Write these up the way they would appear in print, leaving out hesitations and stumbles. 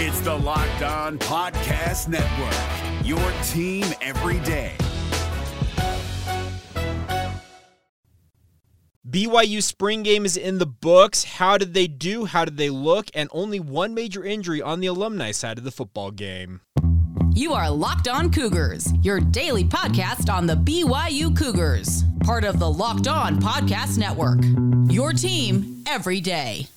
It's the Locked On Podcast Network, your team every day. BYU spring game is in the books. How did they do? How did they look? And only one major injury on the alumni side of the football game. You are Locked On Cougars, your daily podcast on the BYU Cougars. Part of the Locked On Podcast Network, your team every day.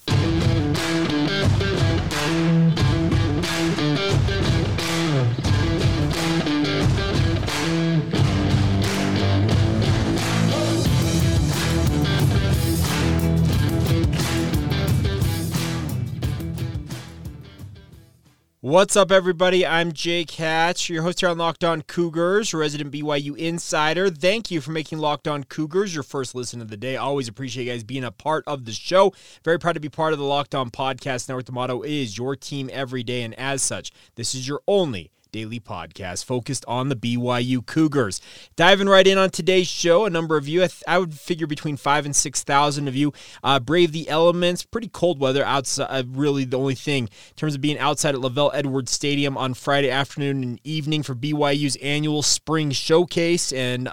What's up, everybody? I'm Jake Hatch, your host here on Locked On Cougars, resident BYU insider. Thank you for making Locked On Cougars your first listen of the day. Always appreciate you guys being a part of the show. Very proud to be part of the Locked On Podcast Network. The motto is your team every day, and as such, this is your only daily podcast focused on the BYU Cougars. Diving right in on today's show, a number of you, I would figure between 5,000 and 6,000 of you, brave the elements. Pretty cold weather outside, really the only thing in terms of being outside at LaVell Edwards Stadium on Friday afternoon and evening for BYU's annual spring showcase and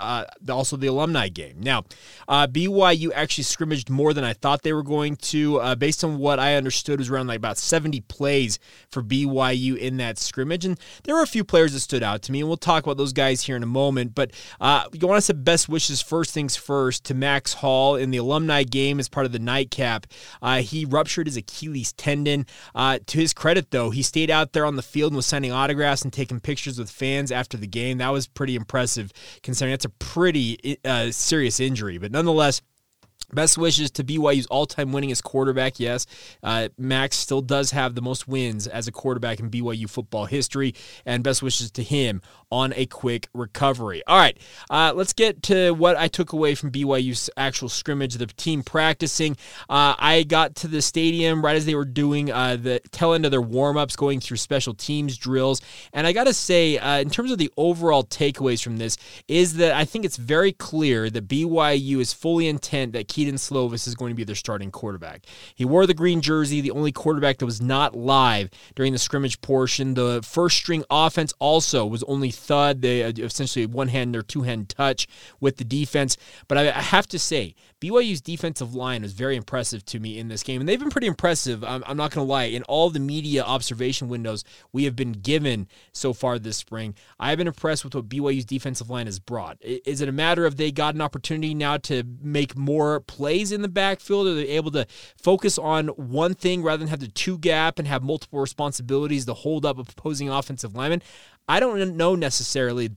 also the alumni game. Now, BYU actually scrimmaged more than I thought they were going to. Based on what I understood, was around like about 70 plays for BYU in that scrimmage, and there were a few players that stood out to me, and we'll talk about those guys here in a moment. But you want to say best wishes first things first to Max Hall in the alumni game as part of the nightcap. He ruptured his Achilles tendon. To his credit, though, he stayed out there on the field and was signing autographs and taking pictures with fans after the game. That was pretty impressive, considering that's a pretty serious injury. But nonetheless, best wishes to BYU's all-time winningest quarterback. Yes, Max still does have the most wins as a quarterback in BYU football history, and best wishes to him on a quick recovery. All right, let's get to what I took away from BYU's actual scrimmage, the team practicing. I got to the stadium right as they were doing the tail end of their warm-ups, going through special teams drills, and I got to say, in terms of the overall takeaways from this, is that I think it's very clear that BYU is fully intent that Keaton Slovis is going to be their starting quarterback. He wore the green jersey, the only quarterback that was not live during the scrimmage portion. The first-string offense also was only thud. They essentially one-hand or two-hand touch with the defense. But I have to say, BYU's defensive line was very impressive to me in this game, and they've been pretty impressive, I'm not going to lie, in all the media observation windows we have been given so far this spring. I've been impressed with what BYU's defensive line has brought. Is it a matter of they got an opportunity now to make more plays in the backfield? Are they able to focus on one thing rather than have the two gap and have multiple responsibilities to hold up opposing offensive linemen? I don't know necessarily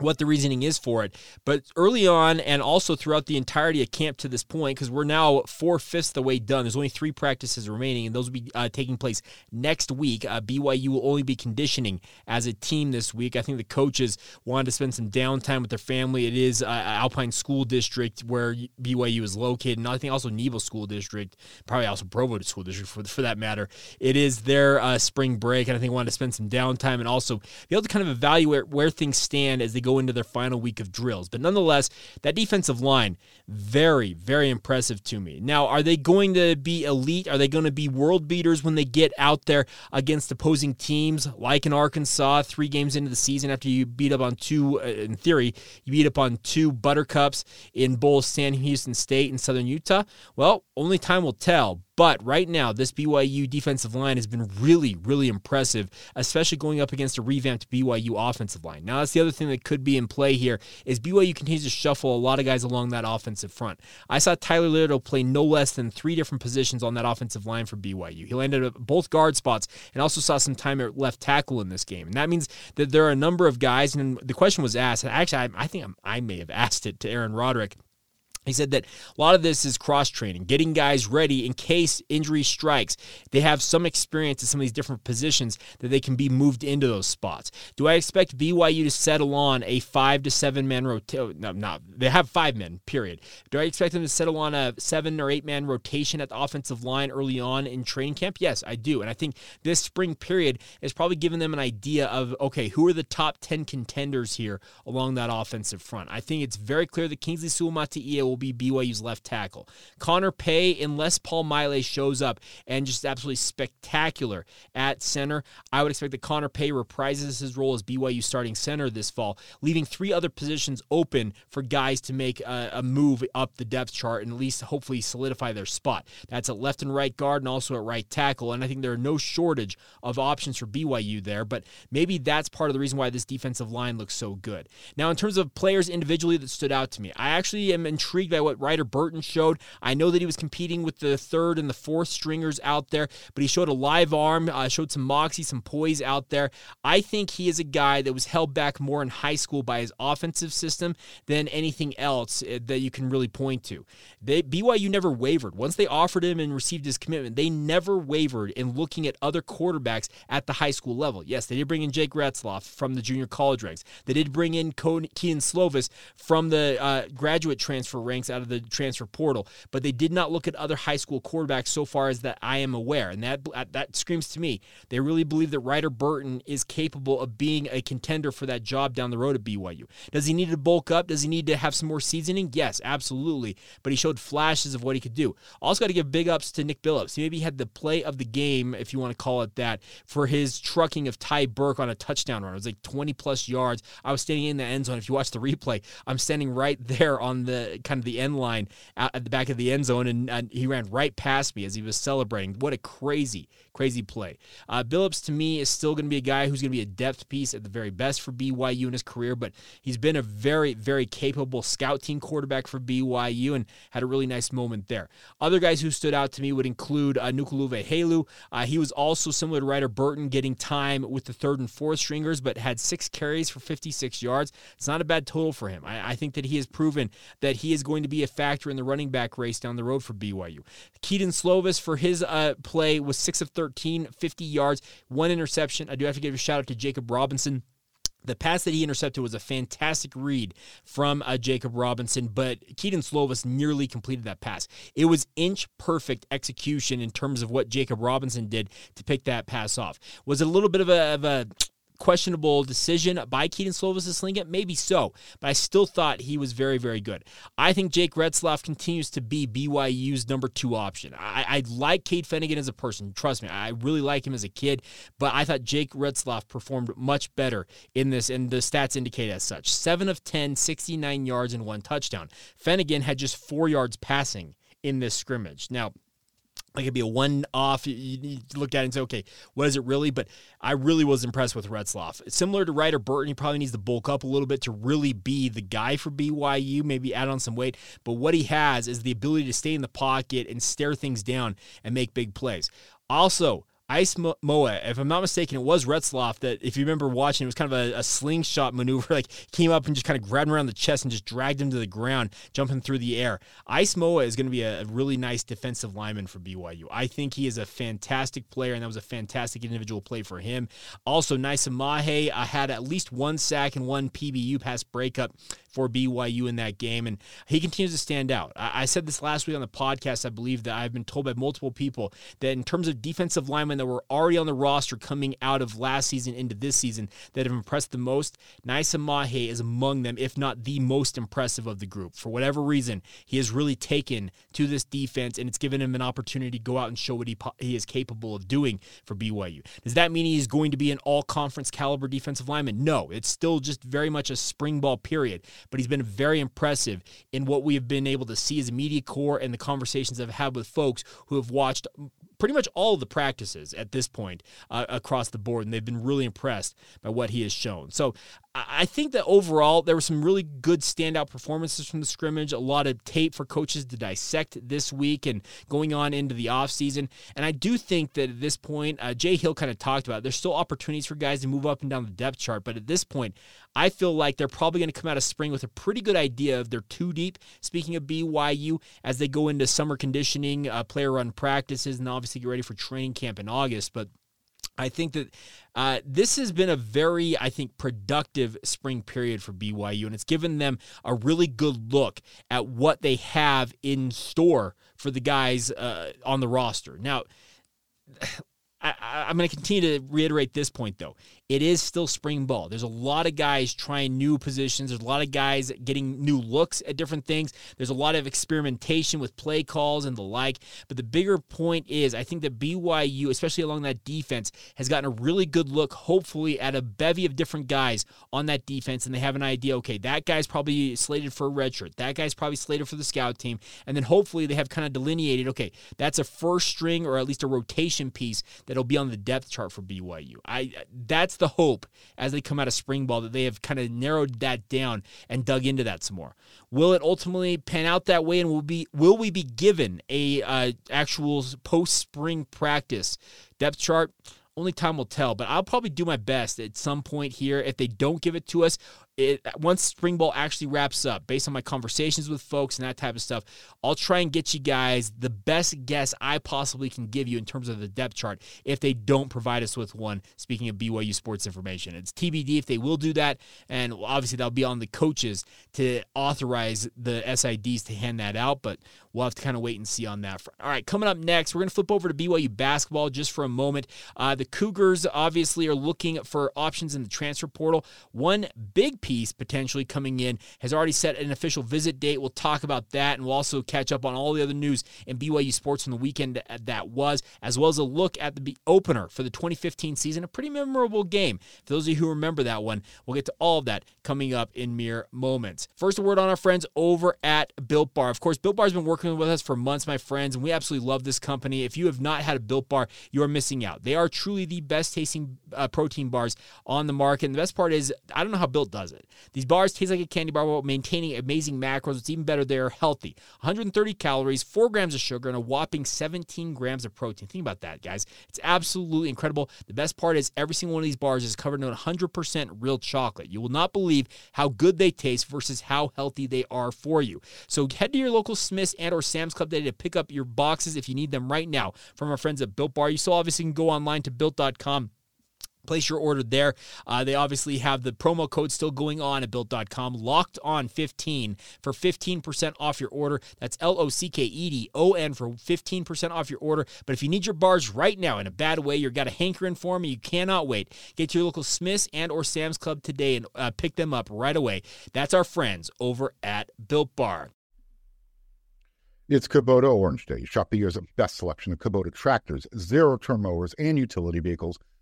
what the reasoning is for it, but early on and also throughout the entirety of camp to this point, because we're now 4/5 the way done. There's only 3 practices remaining, and those will be taking place next week. BYU will only be conditioning as a team this week. I think the coaches wanted to spend some downtime with their family. It is Alpine School District where BYU is located, and I think also Nebo School District, probably also Provo School District for that matter. It is their spring break, and I think they wanted to spend some downtime and also be able to kind of evaluate where things stand as they go into their final week of drills. But nonetheless, that defensive line, very, very impressive to me. Now, are they going to be elite? Are they going to be world beaters when they get out there against opposing teams like in Arkansas 3 games into the season after you beat up on 2, in theory, you beat up on 2 buttercups in both San Houston State and Southern Utah? Well, only time will tell. But right now, this BYU defensive line has been really, really impressive, especially going up against a revamped BYU offensive line. Now, that's the other thing that could be in play here is BYU continues to shuffle a lot of guys along that offensive front. I saw Tyler Little play no less than 3 different positions on that offensive line for BYU. He landed up both guard spots and also saw some time at left tackle in this game. And that means that there are a number of guys, and the question was asked, and actually I think I may have asked it to Aaron Roderick. He said that a lot of this is cross-training, getting guys ready in case injury strikes. They have some experience in some of these different positions that they can be moved into those spots. Do I expect BYU to settle on a 5 to 7 man rotation? No, they have 5 men, period. Do I expect them to settle on a 7 or 8 man rotation at the offensive line early on in training camp? Yes, I do. And I think this spring period is probably giving them an idea of, okay, who are the top 10 contenders here along that offensive front? I think it's very clear that Kingsley Suamatiia will be BYU's left tackle. Connor Pay, unless Paul Miley shows up and just absolutely spectacular at center, I would expect that Connor Pay reprises his role as BYU starting center this fall, leaving three other positions open for guys to make a move up the depth chart and at least hopefully solidify their spot. That's at left and right guard and also at right tackle, and I think there are no shortage of options for BYU there, but maybe that's part of the reason why this defensive line looks so good. Now, in terms of players individually that stood out to me, I actually am intrigued by what Ryder Burton showed. I know that he was competing with the third and the fourth stringers out there, but he showed a live arm, showed some moxie, some poise out there. I think he is a guy that was held back more in high school by his offensive system than anything else that you can really point to. BYU never wavered. Once they offered him and received his commitment, they never wavered in looking at other quarterbacks at the high school level. Yes, they did bring in Jake Retzloff from the junior college ranks. They did bring in Keaton Slovis from the graduate transfer ranks out of the transfer portal, but they did not look at other high school quarterbacks so far as that I am aware, and that screams to me they really believe that Ryder Burton is capable of being a contender for that job down the road at BYU. Does he need to bulk up? Does he need to have some more seasoning? Yes, absolutely, but he showed flashes of what he could do. Also got to give big ups to Nick Billups. He maybe had the play of the game, if you want to call it that, for his trucking of Ty Burke on a touchdown run. It was like 20-plus yards. I was standing in the end zone. If you watch the replay, I'm standing right there on the kind of the end line out at the back of the end zone, and he ran right past me as he was celebrating. What a crazy, crazy play. Billups, to me, is still going to be a guy who's going to be a depth piece at the very best for BYU in his career, but he's been a very, very capable scout team quarterback for BYU and had a really nice moment there. Other guys who stood out to me would include Nukuluve Helu. He was also similar to Ryder Burton, getting time with the third and fourth stringers, but had 6 carries for 56 yards. It's not a bad total for him. I think that he has proven that he is going to be a factor in the running back race down the road for BYU. Keaton Slovis, for his play, was 6 of 13, 50 yards, 1 interception. I do have to give a shout out to Jacob Robinson. The pass that he intercepted was a fantastic read from Jacob Robinson, but Keaton Slovis nearly completed that pass. It was inch-perfect execution in terms of what Jacob Robinson did to pick that pass off. Was it a little bit of a questionable decision by Keaton Slovis to sling it? Maybe so, but I still thought he was very, very good. I think Jake Retzloff continues to be BYU's number 2 option. I like Cade Finnegan as a person. Trust me, I really like him as a kid, but I thought Jake Retzloff performed much better in this, and the stats indicate as such. 7 of 10, 69 yards and 1 touchdown. Finnegan had just 4 yards passing in this scrimmage. Now, it could be a one-off. You look at it and say, okay, what is it really? But I really was impressed with Retzloff. Similar to Ryder Burton, he probably needs to bulk up a little bit to really be the guy for BYU, maybe add on some weight. But what he has is the ability to stay in the pocket and stare things down and make big plays. Also, Ice Moa, if I'm not mistaken, it was Retzloff that, if you remember watching, it was kind of a slingshot maneuver. Like, came up and just kind of grabbed him around the chest and just dragged him to the ground, jumping through the air. Ice Moa is going to be a really nice defensive lineman for BYU. I think he is a fantastic player, and that was a fantastic individual play for him. Also, Nysa Mahe had at least 1 sack and 1 PBU pass breakup for BYU in that game, and he continues to stand out. I said this last week on the podcast, I believe, that I've been told by multiple people that in terms of defensive linemen that were already on the roster coming out of last season into this season that have impressed the most, Nysa Mahe is among them, if not the most impressive of the group. For whatever reason, he has really taken to this defense, and it's given him an opportunity to go out and show what he is capable of doing for BYU. Does that mean he's going to be an all-conference caliber defensive lineman? No, it's still just very much a spring ball period, but he's been very impressive in what we have been able to see as a media corps and the conversations I've had with folks who have watched pretty much all of the practices at this point across the board, and they've been really impressed by what he has shown. So I think that overall there were some really good standout performances from the scrimmage, a lot of tape for coaches to dissect this week and going on into the offseason. And I do think that at this point, Jay Hill kind of talked about it. There's still opportunities for guys to move up and down the depth chart, but at this point, I feel like they're probably going to come out of spring with a pretty good idea of their 2 deep, speaking of BYU, as they go into summer conditioning, player-run practices, and obviously get ready for training camp in August. But I think that this has been a very, I think, productive spring period for BYU, and it's given them a really good look at what they have in store for the guys on the roster. Now, I'm going to continue to reiterate this point, though. It is still spring ball. There's a lot of guys trying new positions. There's a lot of guys getting new looks at different things. There's a lot of experimentation with play calls and the like. But the bigger point is I think that BYU, especially along that defense, has gotten a really good look, hopefully, at a bevy of different guys on that defense, and they have an idea, okay, that guy's probably slated for a redshirt. That guy's probably slated for the scout team. And then hopefully they have kind of delineated, okay, that's a first string or at least a rotation piece that'll be on the depth chart for BYU. That's the hope as they come out of spring ball, that they have kind of narrowed that down and dug into that some more. Will it ultimately pan out that way, and will we be given a actual post-spring practice depth chart? Only time will tell, but I'll probably do my best at some point here. If they don't give it to us, once spring ball actually wraps up, based on my conversations with folks and that type of stuff, I'll try and get you guys the best guess I possibly can give you in terms of the depth chart if they don't provide us with one, speaking of BYU sports information. It's TBD if they will do that, and obviously that'll be on the coaches to authorize the SIDs to hand that out, but we'll have to kind of wait and see on that front. All right, coming up next, we're going to flip over to BYU basketball just for a moment. The Cougars obviously are looking for options in the transfer portal. One big piece potentially coming in has already set an official visit date. We'll talk about that, and we'll also catch up on all the other news in BYU sports from the weekend that was, as well as a look at the opener for the 2015 season, a pretty memorable game. For those of you who remember that one, we'll get to all of that coming up in mere moments. First, a word on our friends over at Built Bar. Of course, Built Bar has been working with us for months, my friends, and we absolutely love this company. If you have not had a Built Bar, you are missing out. They are truly the best tasting protein bars on the market. And the best part is, I don't know how Built does it. These bars taste like a candy bar while maintaining amazing macros. What's even better, they're healthy. 130 calories, 4 grams of sugar, and a whopping 17 grams of protein. Think about that, guys. It's absolutely incredible. The best part is every single one of these bars is covered in 100% real chocolate. You will not believe how good they taste versus how healthy they are for you. So head to your local Smith's and or Sam's Club today to pick up your boxes if you need them right now from our friends at Built Bar. You still obviously can go online to BuiltBar.com. Place your order there. They obviously have the promo code still going on at Built.com, Locked On 15 for 15% off your order. That's LOCKEDON for 15% off your order. But if you need your bars right now in a bad way, you've got a hankering for them, and you cannot wait, get to your local Smith's and or Sam's Club today and pick them up right away. That's our friends over at Built Bar. It's Kubota Orange Day. Shop the year's best selection of Kubota tractors, zero-turn mowers, and utility vehicles,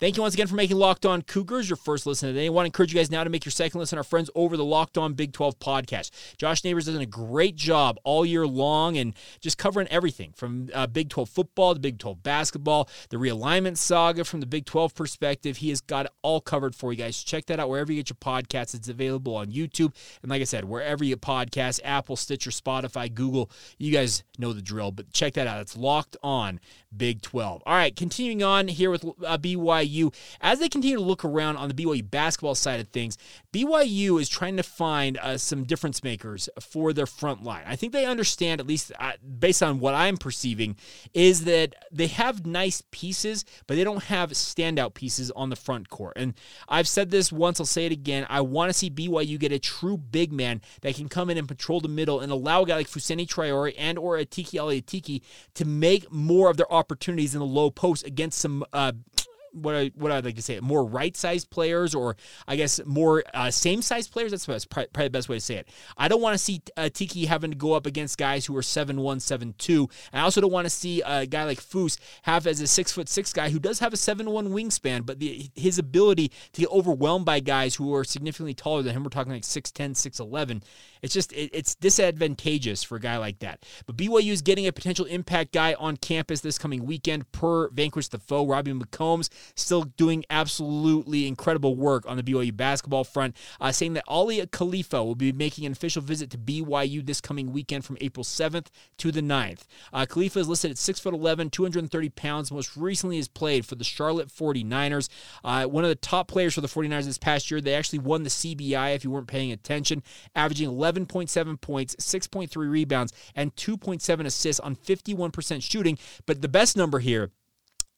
Thank you once again for making Locked On Cougars your first listen today. I want to encourage you guys now to make your second listen, our friends over the Locked On Big 12 podcast. Josh Neighbors has done a great job all year long and just covering everything from Big 12 football to Big 12 basketball, the realignment saga from the Big 12 perspective. He has got it all covered for you guys. Check that out wherever you get your podcasts. It's available on YouTube. And like I said, wherever you podcast, Apple, Stitcher, Spotify, Google, you guys know the drill. But check that out. It's Locked On Big 12. All right, continuing on here with BYU. As they continue to look around on the BYU basketball side of things, BYU is trying to find some difference makers for their front line. I think they understand, at least based on what I'm perceiving, is that they have nice pieces, but they don't have standout pieces on the front court. And I've said this once, I'll say it again. I want to see BYU get a true big man that can come in and patrol the middle and allow a guy like Fuseni Traore and or Atiki Ali Atiki to make more of their opportunities in the low post against some what I'd like to say, more right-sized players, or I guess more same-sized players. That's probably the best way to say it. I don't want to see Tiki having to go up against guys who are 7'1", 7'2". I also don't want to see a guy like Foose have as a 6'6" guy who does have a 7'1" wingspan, but his ability to get overwhelmed by guys who are significantly taller than him. We're talking like 6'10", 6'11". It's disadvantageous for a guy like that. But BYU is getting a potential impact guy on campus this coming weekend per Vanquish the Foe, Robbie McCombs. still doing absolutely incredible work on the BYU basketball front, saying that Aly Khalifa will be making an official visit to BYU this coming weekend from April 7th to the 9th. Khalifa is listed at 6'11", 230 pounds, most recently has played for the Charlotte 49ers. One of the top players for the 49ers this past year. They actually won the CBI, if you weren't paying attention, averaging 11.7 points, 6.3 rebounds, and 2.7 assists on 51% shooting. But the best number here,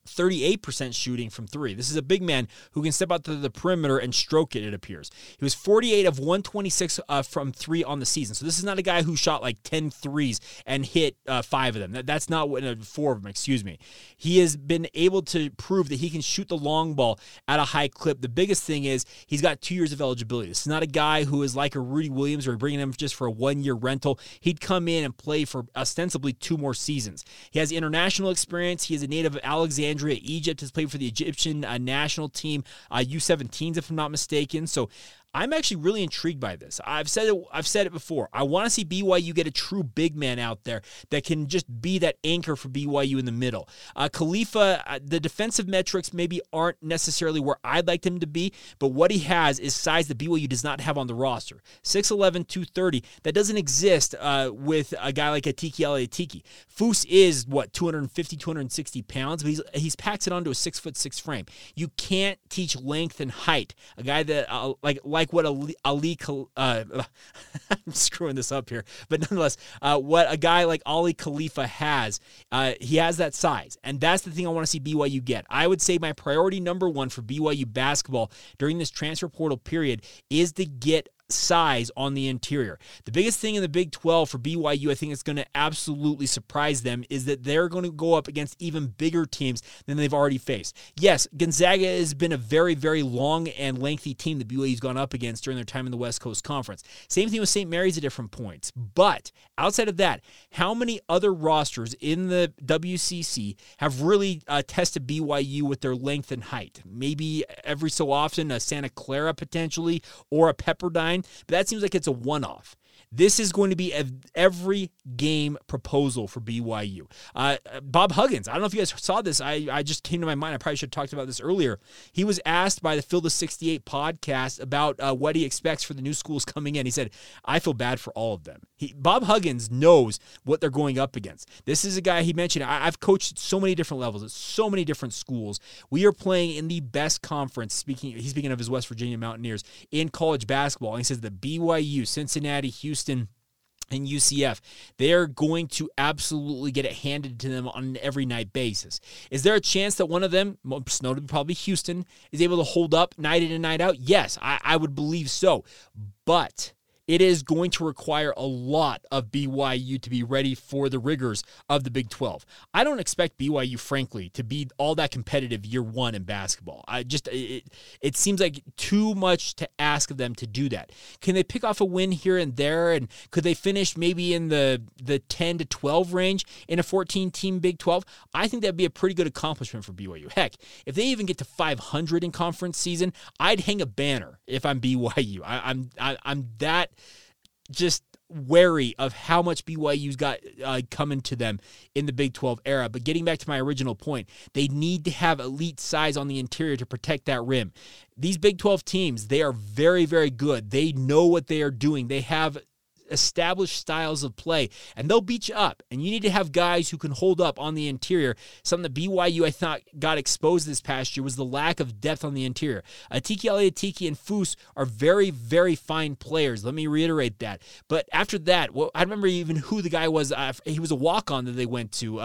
38% shooting from three. This is a big man who can step out to the perimeter and stroke it, it appears. He was 48 of 126 from three on the season. So this is not a guy who shot like 10 threes and hit five of them. That's not what, four of them, excuse me. He has been able to prove that he can shoot the long ball at a high clip. The biggest thing is he's got 2 years of eligibility. This is not a guy who is like a Rudy Williams or bringing him just for a one-year rental. He'd come in and play for ostensibly two more seasons. He has international experience. He is a native of Alexandria, Egypt, has played for the Egyptian national team, U17s, if I'm not mistaken. So I'm actually really intrigued by this. I've said it before. I want to see BYU get a true big man out there that can just be that anchor for BYU in the middle. Khalifa, the defensive metrics maybe aren't necessarily where I'd like him to be, but what he has is size that BYU does not have on the roster. 6'11", 230. That doesn't exist with a guy like Atiki Ali Atiki. Foose is, 250, 260 pounds, but he's packs it onto a 6'6" frame. You can't teach length and height. A guy that, like what I'm screwing this up here, but nonetheless, what a guy like Aly Khalifa has, he has that size, and that's the thing I want to see BYU get. I would say my priority number one for BYU basketball during this transfer portal period is to get size on the interior. The biggest thing in the Big 12 for BYU, I think it's going to absolutely surprise them, is that they're going to go up against even bigger teams than they've already faced. Yes, Gonzaga has been a very, very long and lengthy team that BYU's gone up against during their time in the West Coast Conference. Same thing with St. Mary's at different points. But outside of that, how many other rosters in the WCC have really tested BYU with their length and height? Maybe every so often a Santa Clara potentially or a Pepperdine, but that seems like it's a one-off. This is going to be every game proposal for BYU. Bob Huggins, I don't know if you guys saw this. I just came to my mind. I probably should have talked about this earlier. He was asked by the Field of 68 podcast about what he expects for the new schools coming in. He said, I feel bad for all of them. Bob Huggins knows what they're going up against. This is a guy he mentioned. I've coached at so many different levels, at so many different schools. We are playing in the best conference, speaking of his West Virginia Mountaineers, in college basketball. And he says the BYU, Cincinnati, Houston, and UCF, they're going to absolutely get it handed to them on an every night basis. Is there a chance that one of them, most notably probably Houston, is able to hold up night in and night out? Yes, I would believe so. But it is going to require a lot of BYU to be ready for the rigors of the Big 12. I don't expect BYU, frankly, to be all that competitive year one in basketball. It seems like too much to ask of them to do that. Can they pick off a win here and there, and could they finish maybe in the 10 to 12 range in a 14-team Big 12? I think that'd be a pretty good accomplishment for BYU. Heck, if they even get to 500 in conference season, I'd hang a banner if I'm BYU. I'm that just wary of how much BYU's got coming to them in the Big 12 era. But getting back to my original point, they need to have elite size on the interior to protect that rim. These Big 12 teams, they are very, very good. They know what they are doing. They have established styles of play, and they'll beat you up. And you need to have guys who can hold up on the interior. Something that BYU, I thought, got exposed this past year was the lack of depth on the interior. Atiki Ali Atiki and Foose are very, very fine players. Let me reiterate that. But after that, I remember even who the guy was. He was a walk-on that they went to.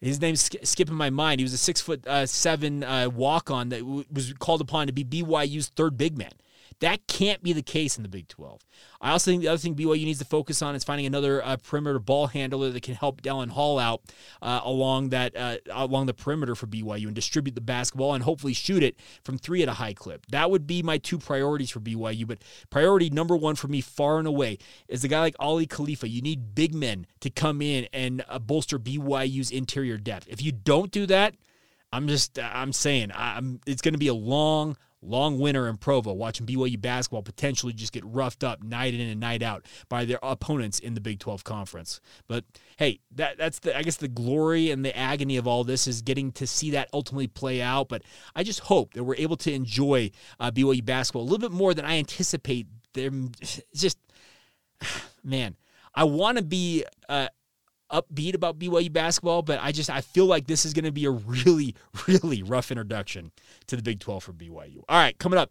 His name's skipping my mind. He was a 6'7" walk-on that was called upon to be BYU's third big man. That can't be the case in the Big 12. I also think the other thing BYU needs to focus on is finding another perimeter ball handler that can help Dallin Hall out along the perimeter for BYU and distribute the basketball and hopefully shoot it from three at a high clip. That would be my two priorities for BYU, but priority number one for me far and away is a guy like Aly Khalifa. You need big men to come in and bolster BYU's interior depth. If you don't do that, I'm saying it's going to be a long, Long winter in Provo, watching BYU basketball potentially just get roughed up night in and night out by their opponents in the Big 12 Conference. But, hey, that's the glory and the agony of all this is getting to see that ultimately play out. But I just hope that we're able to enjoy BYU basketball a little bit more than I anticipate. I want to be upbeat about BYU basketball, but I feel like this is going to be a really, really rough introduction to the Big 12 for BYU. All right, coming up,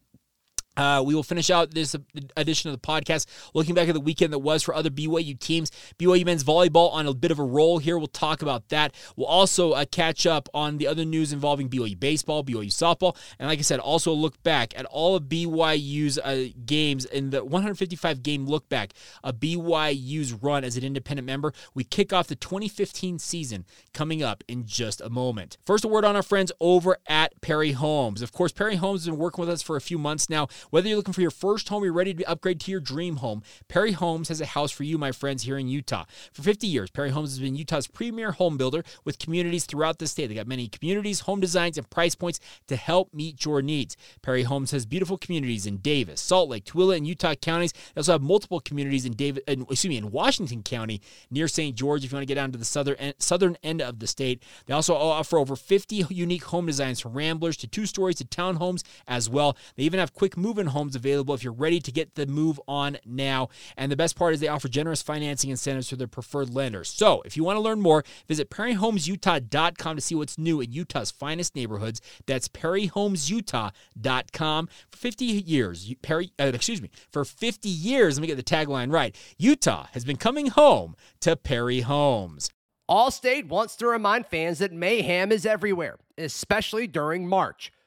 we will finish out this edition of the podcast looking back at the weekend that was for other BYU teams. BYU men's volleyball on a bit of a roll here. We'll talk about that. We'll also catch up on the other news involving BYU baseball, BYU softball, and like I said, also a look back at all of BYU's games in the 155-game look back of BYU's run as an independent member. We kick off the 2015 season coming up in just a moment. First, a word on our friends over at Perry Homes. Of course, Perry Homes has been working with us for a few months now. Whether you're looking for your first home or you're ready to upgrade to your dream home, Perry Homes has a house for you, my friends, here in Utah. For 50 years, Perry Homes has been Utah's premier home builder with communities throughout the state. They got many communities, home designs, and price points to help meet your needs. Perry Homes has beautiful communities in Davis, Salt Lake, Tooele, and Utah counties. They also have multiple communities in Washington County near St. George if you want to get down to the southern end of the state. They also offer over 50 unique home designs from ramblers to two stories to townhomes as well. They even have quick move-in homes available if you're ready to get the move on now. And the best part is they offer generous financing incentives to their preferred lenders. So if you want to learn more, visit PerryHomesUtah.com to see what's new in Utah's finest neighborhoods. That's PerryHomesUtah.com. For 50 years, let me get the tagline right, Utah has been coming home to Perry Homes. Allstate wants to remind fans that mayhem is everywhere, especially during March.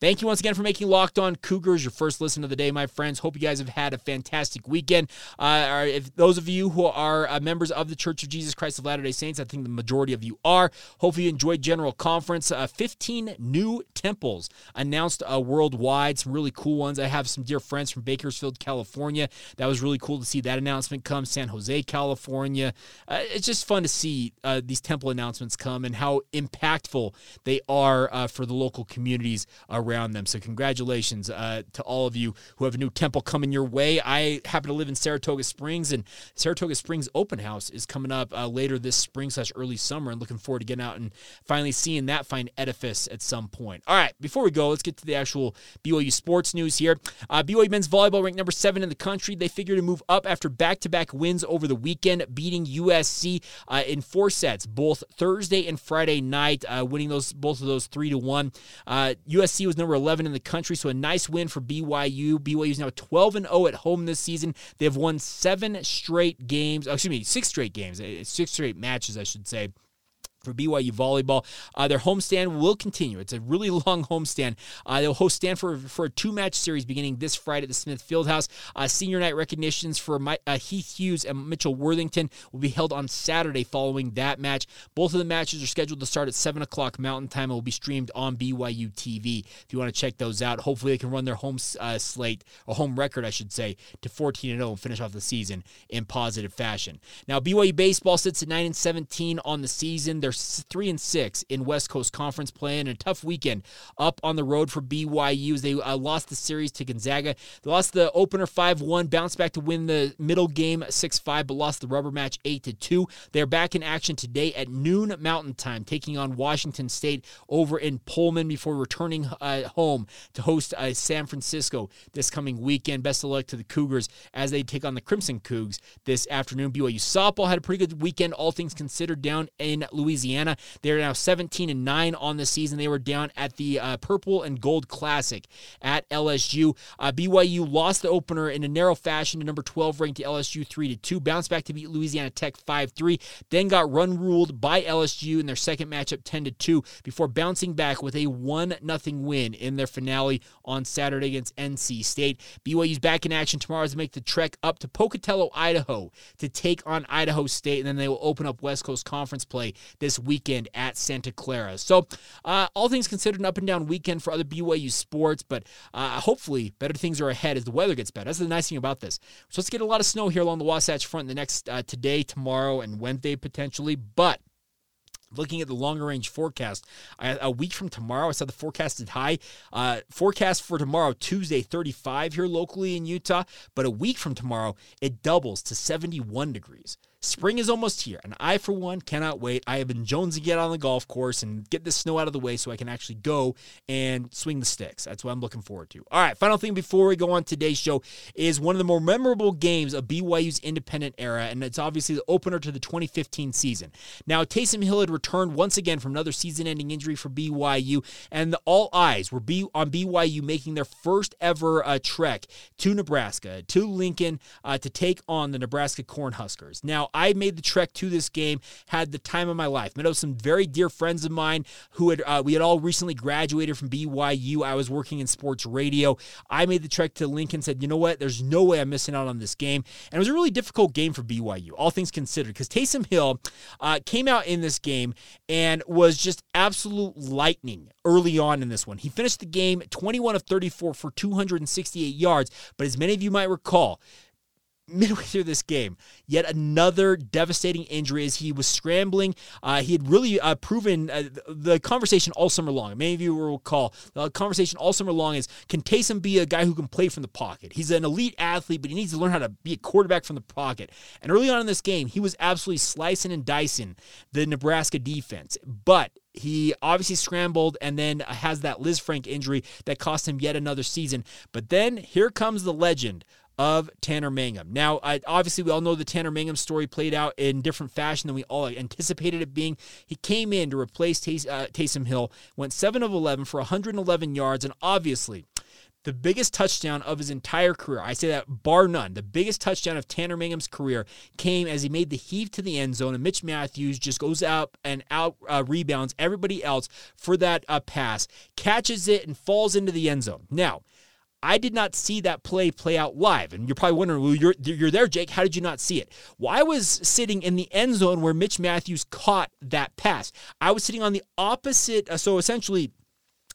Thank you once again for making Locked On Cougars your first listen of the day, my friends. Hope you guys have had a fantastic weekend. If those of you who are members of the Church of Jesus Christ of Latter-day Saints, I think the majority of you are. Hopefully you enjoyed General Conference. 15 new temples announced worldwide, some really cool ones. I have some dear friends from Bakersfield, California. That was really cool to see that announcement come. San Jose, California. It's just fun to see these temple announcements come and how impactful they are for the local communities around them. So congratulations to all of you who have a new temple coming your way. I happen to live in Saratoga Springs, and Saratoga Springs Open House is coming up later this spring/early summer, and looking forward to getting out and finally seeing that fine edifice at some point. All right, before we go, let's get to the actual BYU sports news here. BYU men's volleyball ranked number 7 in the country. They figure to move up after back-to-back wins over the weekend, beating USC in 4 sets, both Thursday and Friday night, winning both of those 3-1. USC was number 11 in the country, so a nice win for BYU. BYU is now 12-0 at home this season. They have won 6 straight matches, I should say, for BYU volleyball. Their homestand will continue. It's a really long homestand. They'll host Stanford for a 2-match series beginning this Friday at the Smith Fieldhouse. Senior night recognitions for Heath Hughes and Mitchell Worthington will be held on Saturday following that match. Both of the matches are scheduled to start at 7 o'clock Mountain Time and will be streamed on BYU TV if you want to check those out. Hopefully they can run their home record, to 14-0 and finish off the season in positive fashion. Now, BYU baseball sits at 9-17 on the season. They're 3-6 in West Coast Conference play, and a tough weekend up on the road for BYU as they lost the series to Gonzaga. They lost the opener 5-1, bounced back to win the middle game 6-5, but lost the rubber match 8-2. They're back in action today at noon Mountain Time, taking on Washington State over in Pullman before returning home to host San Francisco this coming weekend. Best of luck to the Cougars as they take on the Crimson Cougs this afternoon. BYU softball had a pretty good weekend, all things considered, down in Louisiana. Louisiana. They're now 17-9 on the season. They were down at the Purple and Gold Classic at LSU. BYU lost the opener in a narrow fashion to number 12 ranked LSU 3-2. Bounced back to beat Louisiana Tech 5-3. Then got run ruled by LSU in their second matchup 10-2 before bouncing back with a 1-0 win in their finale on Saturday against NC State. BYU's back in action tomorrow as they make the trek up to Pocatello, Idaho to take on Idaho State, and then they will open up West Coast Conference play this weekend at Santa Clara. So all things considered, an up and down weekend for other BYU sports, but hopefully better things are ahead as the weather gets better. That's the nice thing about this. So let's get a lot of snow here along the Wasatch Front in the next today, tomorrow, and Wednesday potentially, but looking at the longer-range forecast, a week from tomorrow, I saw the forecasted high. Forecast for tomorrow, Tuesday, 35 here locally in Utah. But a week from tomorrow, it doubles to 71 degrees. Spring is almost here, and I, for one, cannot wait. I have been jonesing to get on the golf course and get this snow out of the way so I can actually go and swing the sticks. That's what I'm looking forward to. All right, final thing before we go on today's show is one of the more memorable games of BYU's independent era, and it's obviously the opener to the 2015 season. Now, Taysom Hill had returned once again from another season-ending injury for BYU, and all eyes were on BYU making their first ever trek to Nebraska, to Lincoln, to take on the Nebraska Cornhuskers. Now, I made the trek to this game, had the time of my life. Met up with some very dear friends of mine who had we had all recently graduated from BYU. I was working in sports radio. I made the trek to Lincoln, said, you know what, there's no way I'm missing out on this game. And it was a really difficult game for BYU, all things considered, because Taysom Hill came out in this game and was just absolute lightning early on in this one. He finished the game 21 of 34 for 268 yards, but as many of you might recall, midway through this game, yet another devastating injury as he was scrambling. He had really proven the conversation all summer long. Many of you will recall the conversation all summer long is, can Taysom be a guy who can play from the pocket? He's an elite athlete, but he needs to learn how to be a quarterback from the pocket. And early on in this game, he was absolutely slicing and dicing the Nebraska defense. But he obviously scrambled and then has that Liz Frank injury that cost him yet another season. But then here comes the legend of Tanner Mangum. Now, obviously, we all know the Tanner Mangum story played out in different fashion than we all anticipated it being. He came in to replace Taysom Hill, went 7 of 11 for 111 yards, and obviously the biggest touchdown of his entire career, I say that bar none, the biggest touchdown of Tanner Mangum's career came as he made the heave to the end zone, and Mitch Matthews just goes up and out-rebounds everybody else for that pass, catches it, and falls into the end zone. Now, I did not see that play out live. And you're probably wondering, well, you're there, Jake. How did you not see it? Well, I was sitting in the end zone where Mitch Matthews caught that pass. I was sitting on the opposite, so essentially,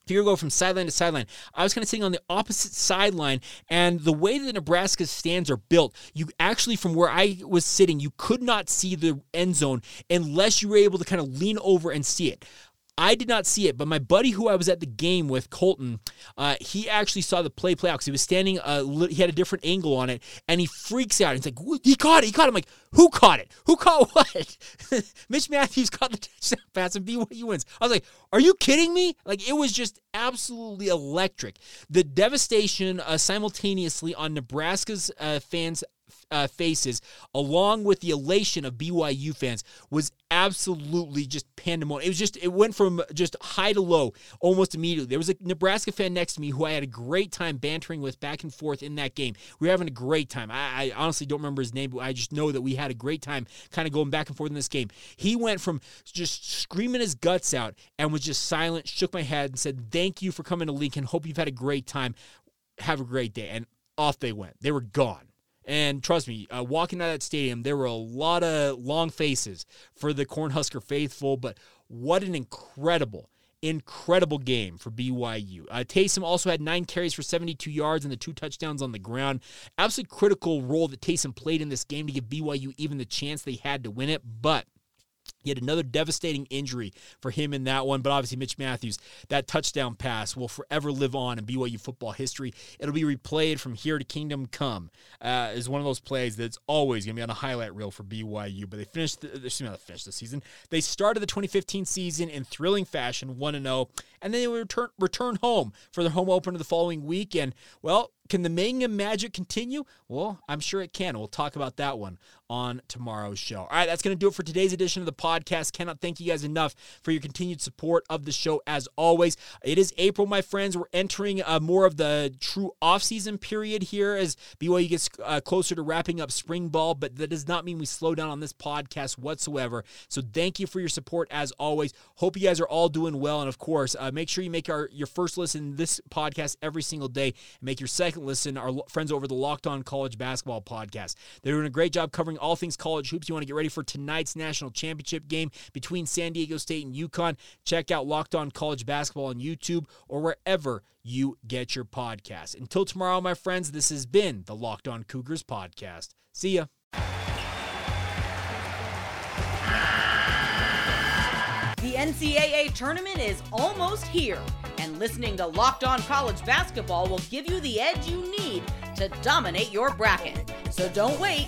if you go from sideline to sideline, I was kind of sitting on the opposite sideline, and the way that Nebraska's stands are built, you actually, from where I was sitting, you could not see the end zone unless you were able to kind of lean over and see it. I did not see it, but my buddy who I was at the game with, Colton, he actually saw the play out because he was standing, he had a different angle on it, and he freaks out. He's like, he caught it, he caught it. I'm like, who caught it? Who caught what? Mitch Matthews caught the touchdown pass and BYU wins. I was like, are you kidding me? Like, it was just absolutely electric. The devastation simultaneously on Nebraska's fans' faces, along with the elation of BYU fans, was absolutely just pandemonium. It went from just high to low almost immediately. There was a Nebraska fan next to me who I had a great time bantering with back and forth in that game. We were having a great time. I honestly don't remember his name, but I just know that we had a great time kind of going back and forth in this game. He went from just screaming his guts out and was just silent, shook my head and said, thank you for coming to Lincoln. Hope you've had a great time. Have a great day. And off they went. They were gone. And trust me, walking out of that stadium, there were a lot of long faces for the Cornhusker faithful, but what an incredible game for BYU. Taysom also had 9 carries for 72 yards and the 2 touchdowns on the ground. Absolutely critical role that Taysom played in this game to give BYU even the chance they had to win it, but yet another devastating injury for him in that one. But obviously Mitch Matthews, that touchdown pass will forever live on in BYU football history. It'll be replayed from here to kingdom come. Is one of those plays that's always going to be on a highlight reel for BYU. But they season. They started the 2015 season in thrilling fashion, 1-0, and then they return home for their home opener the following week. And, well, Can the Mangum magic continue? Well, I'm sure it can. We'll talk about that one on tomorrow's show. All right, that's going to do it for today's edition of the podcast. Cannot thank you guys enough for your continued support of the show as always. It is April, my friends. We're entering more of the true offseason period here as BYU gets closer to wrapping up spring ball, but that does not mean we slow down on this podcast whatsoever. So thank you for your support as always. Hope you guys are all doing well, and of course, make sure you make your first listen to this podcast every single day and make your second listen, our friends over the Locked On College Basketball podcast. They're doing a great job covering all things college hoops. You want to get ready for tonight's national championship game between San Diego State and UConn. Check out Locked On College Basketball on YouTube or wherever you get your podcast. Until tomorrow, my friends, this has been the Locked On Cougars podcast. See ya. The NCAA tournament is almost here, and listening to Locked On College Basketball will give you the edge you need to dominate your bracket. So don't wait.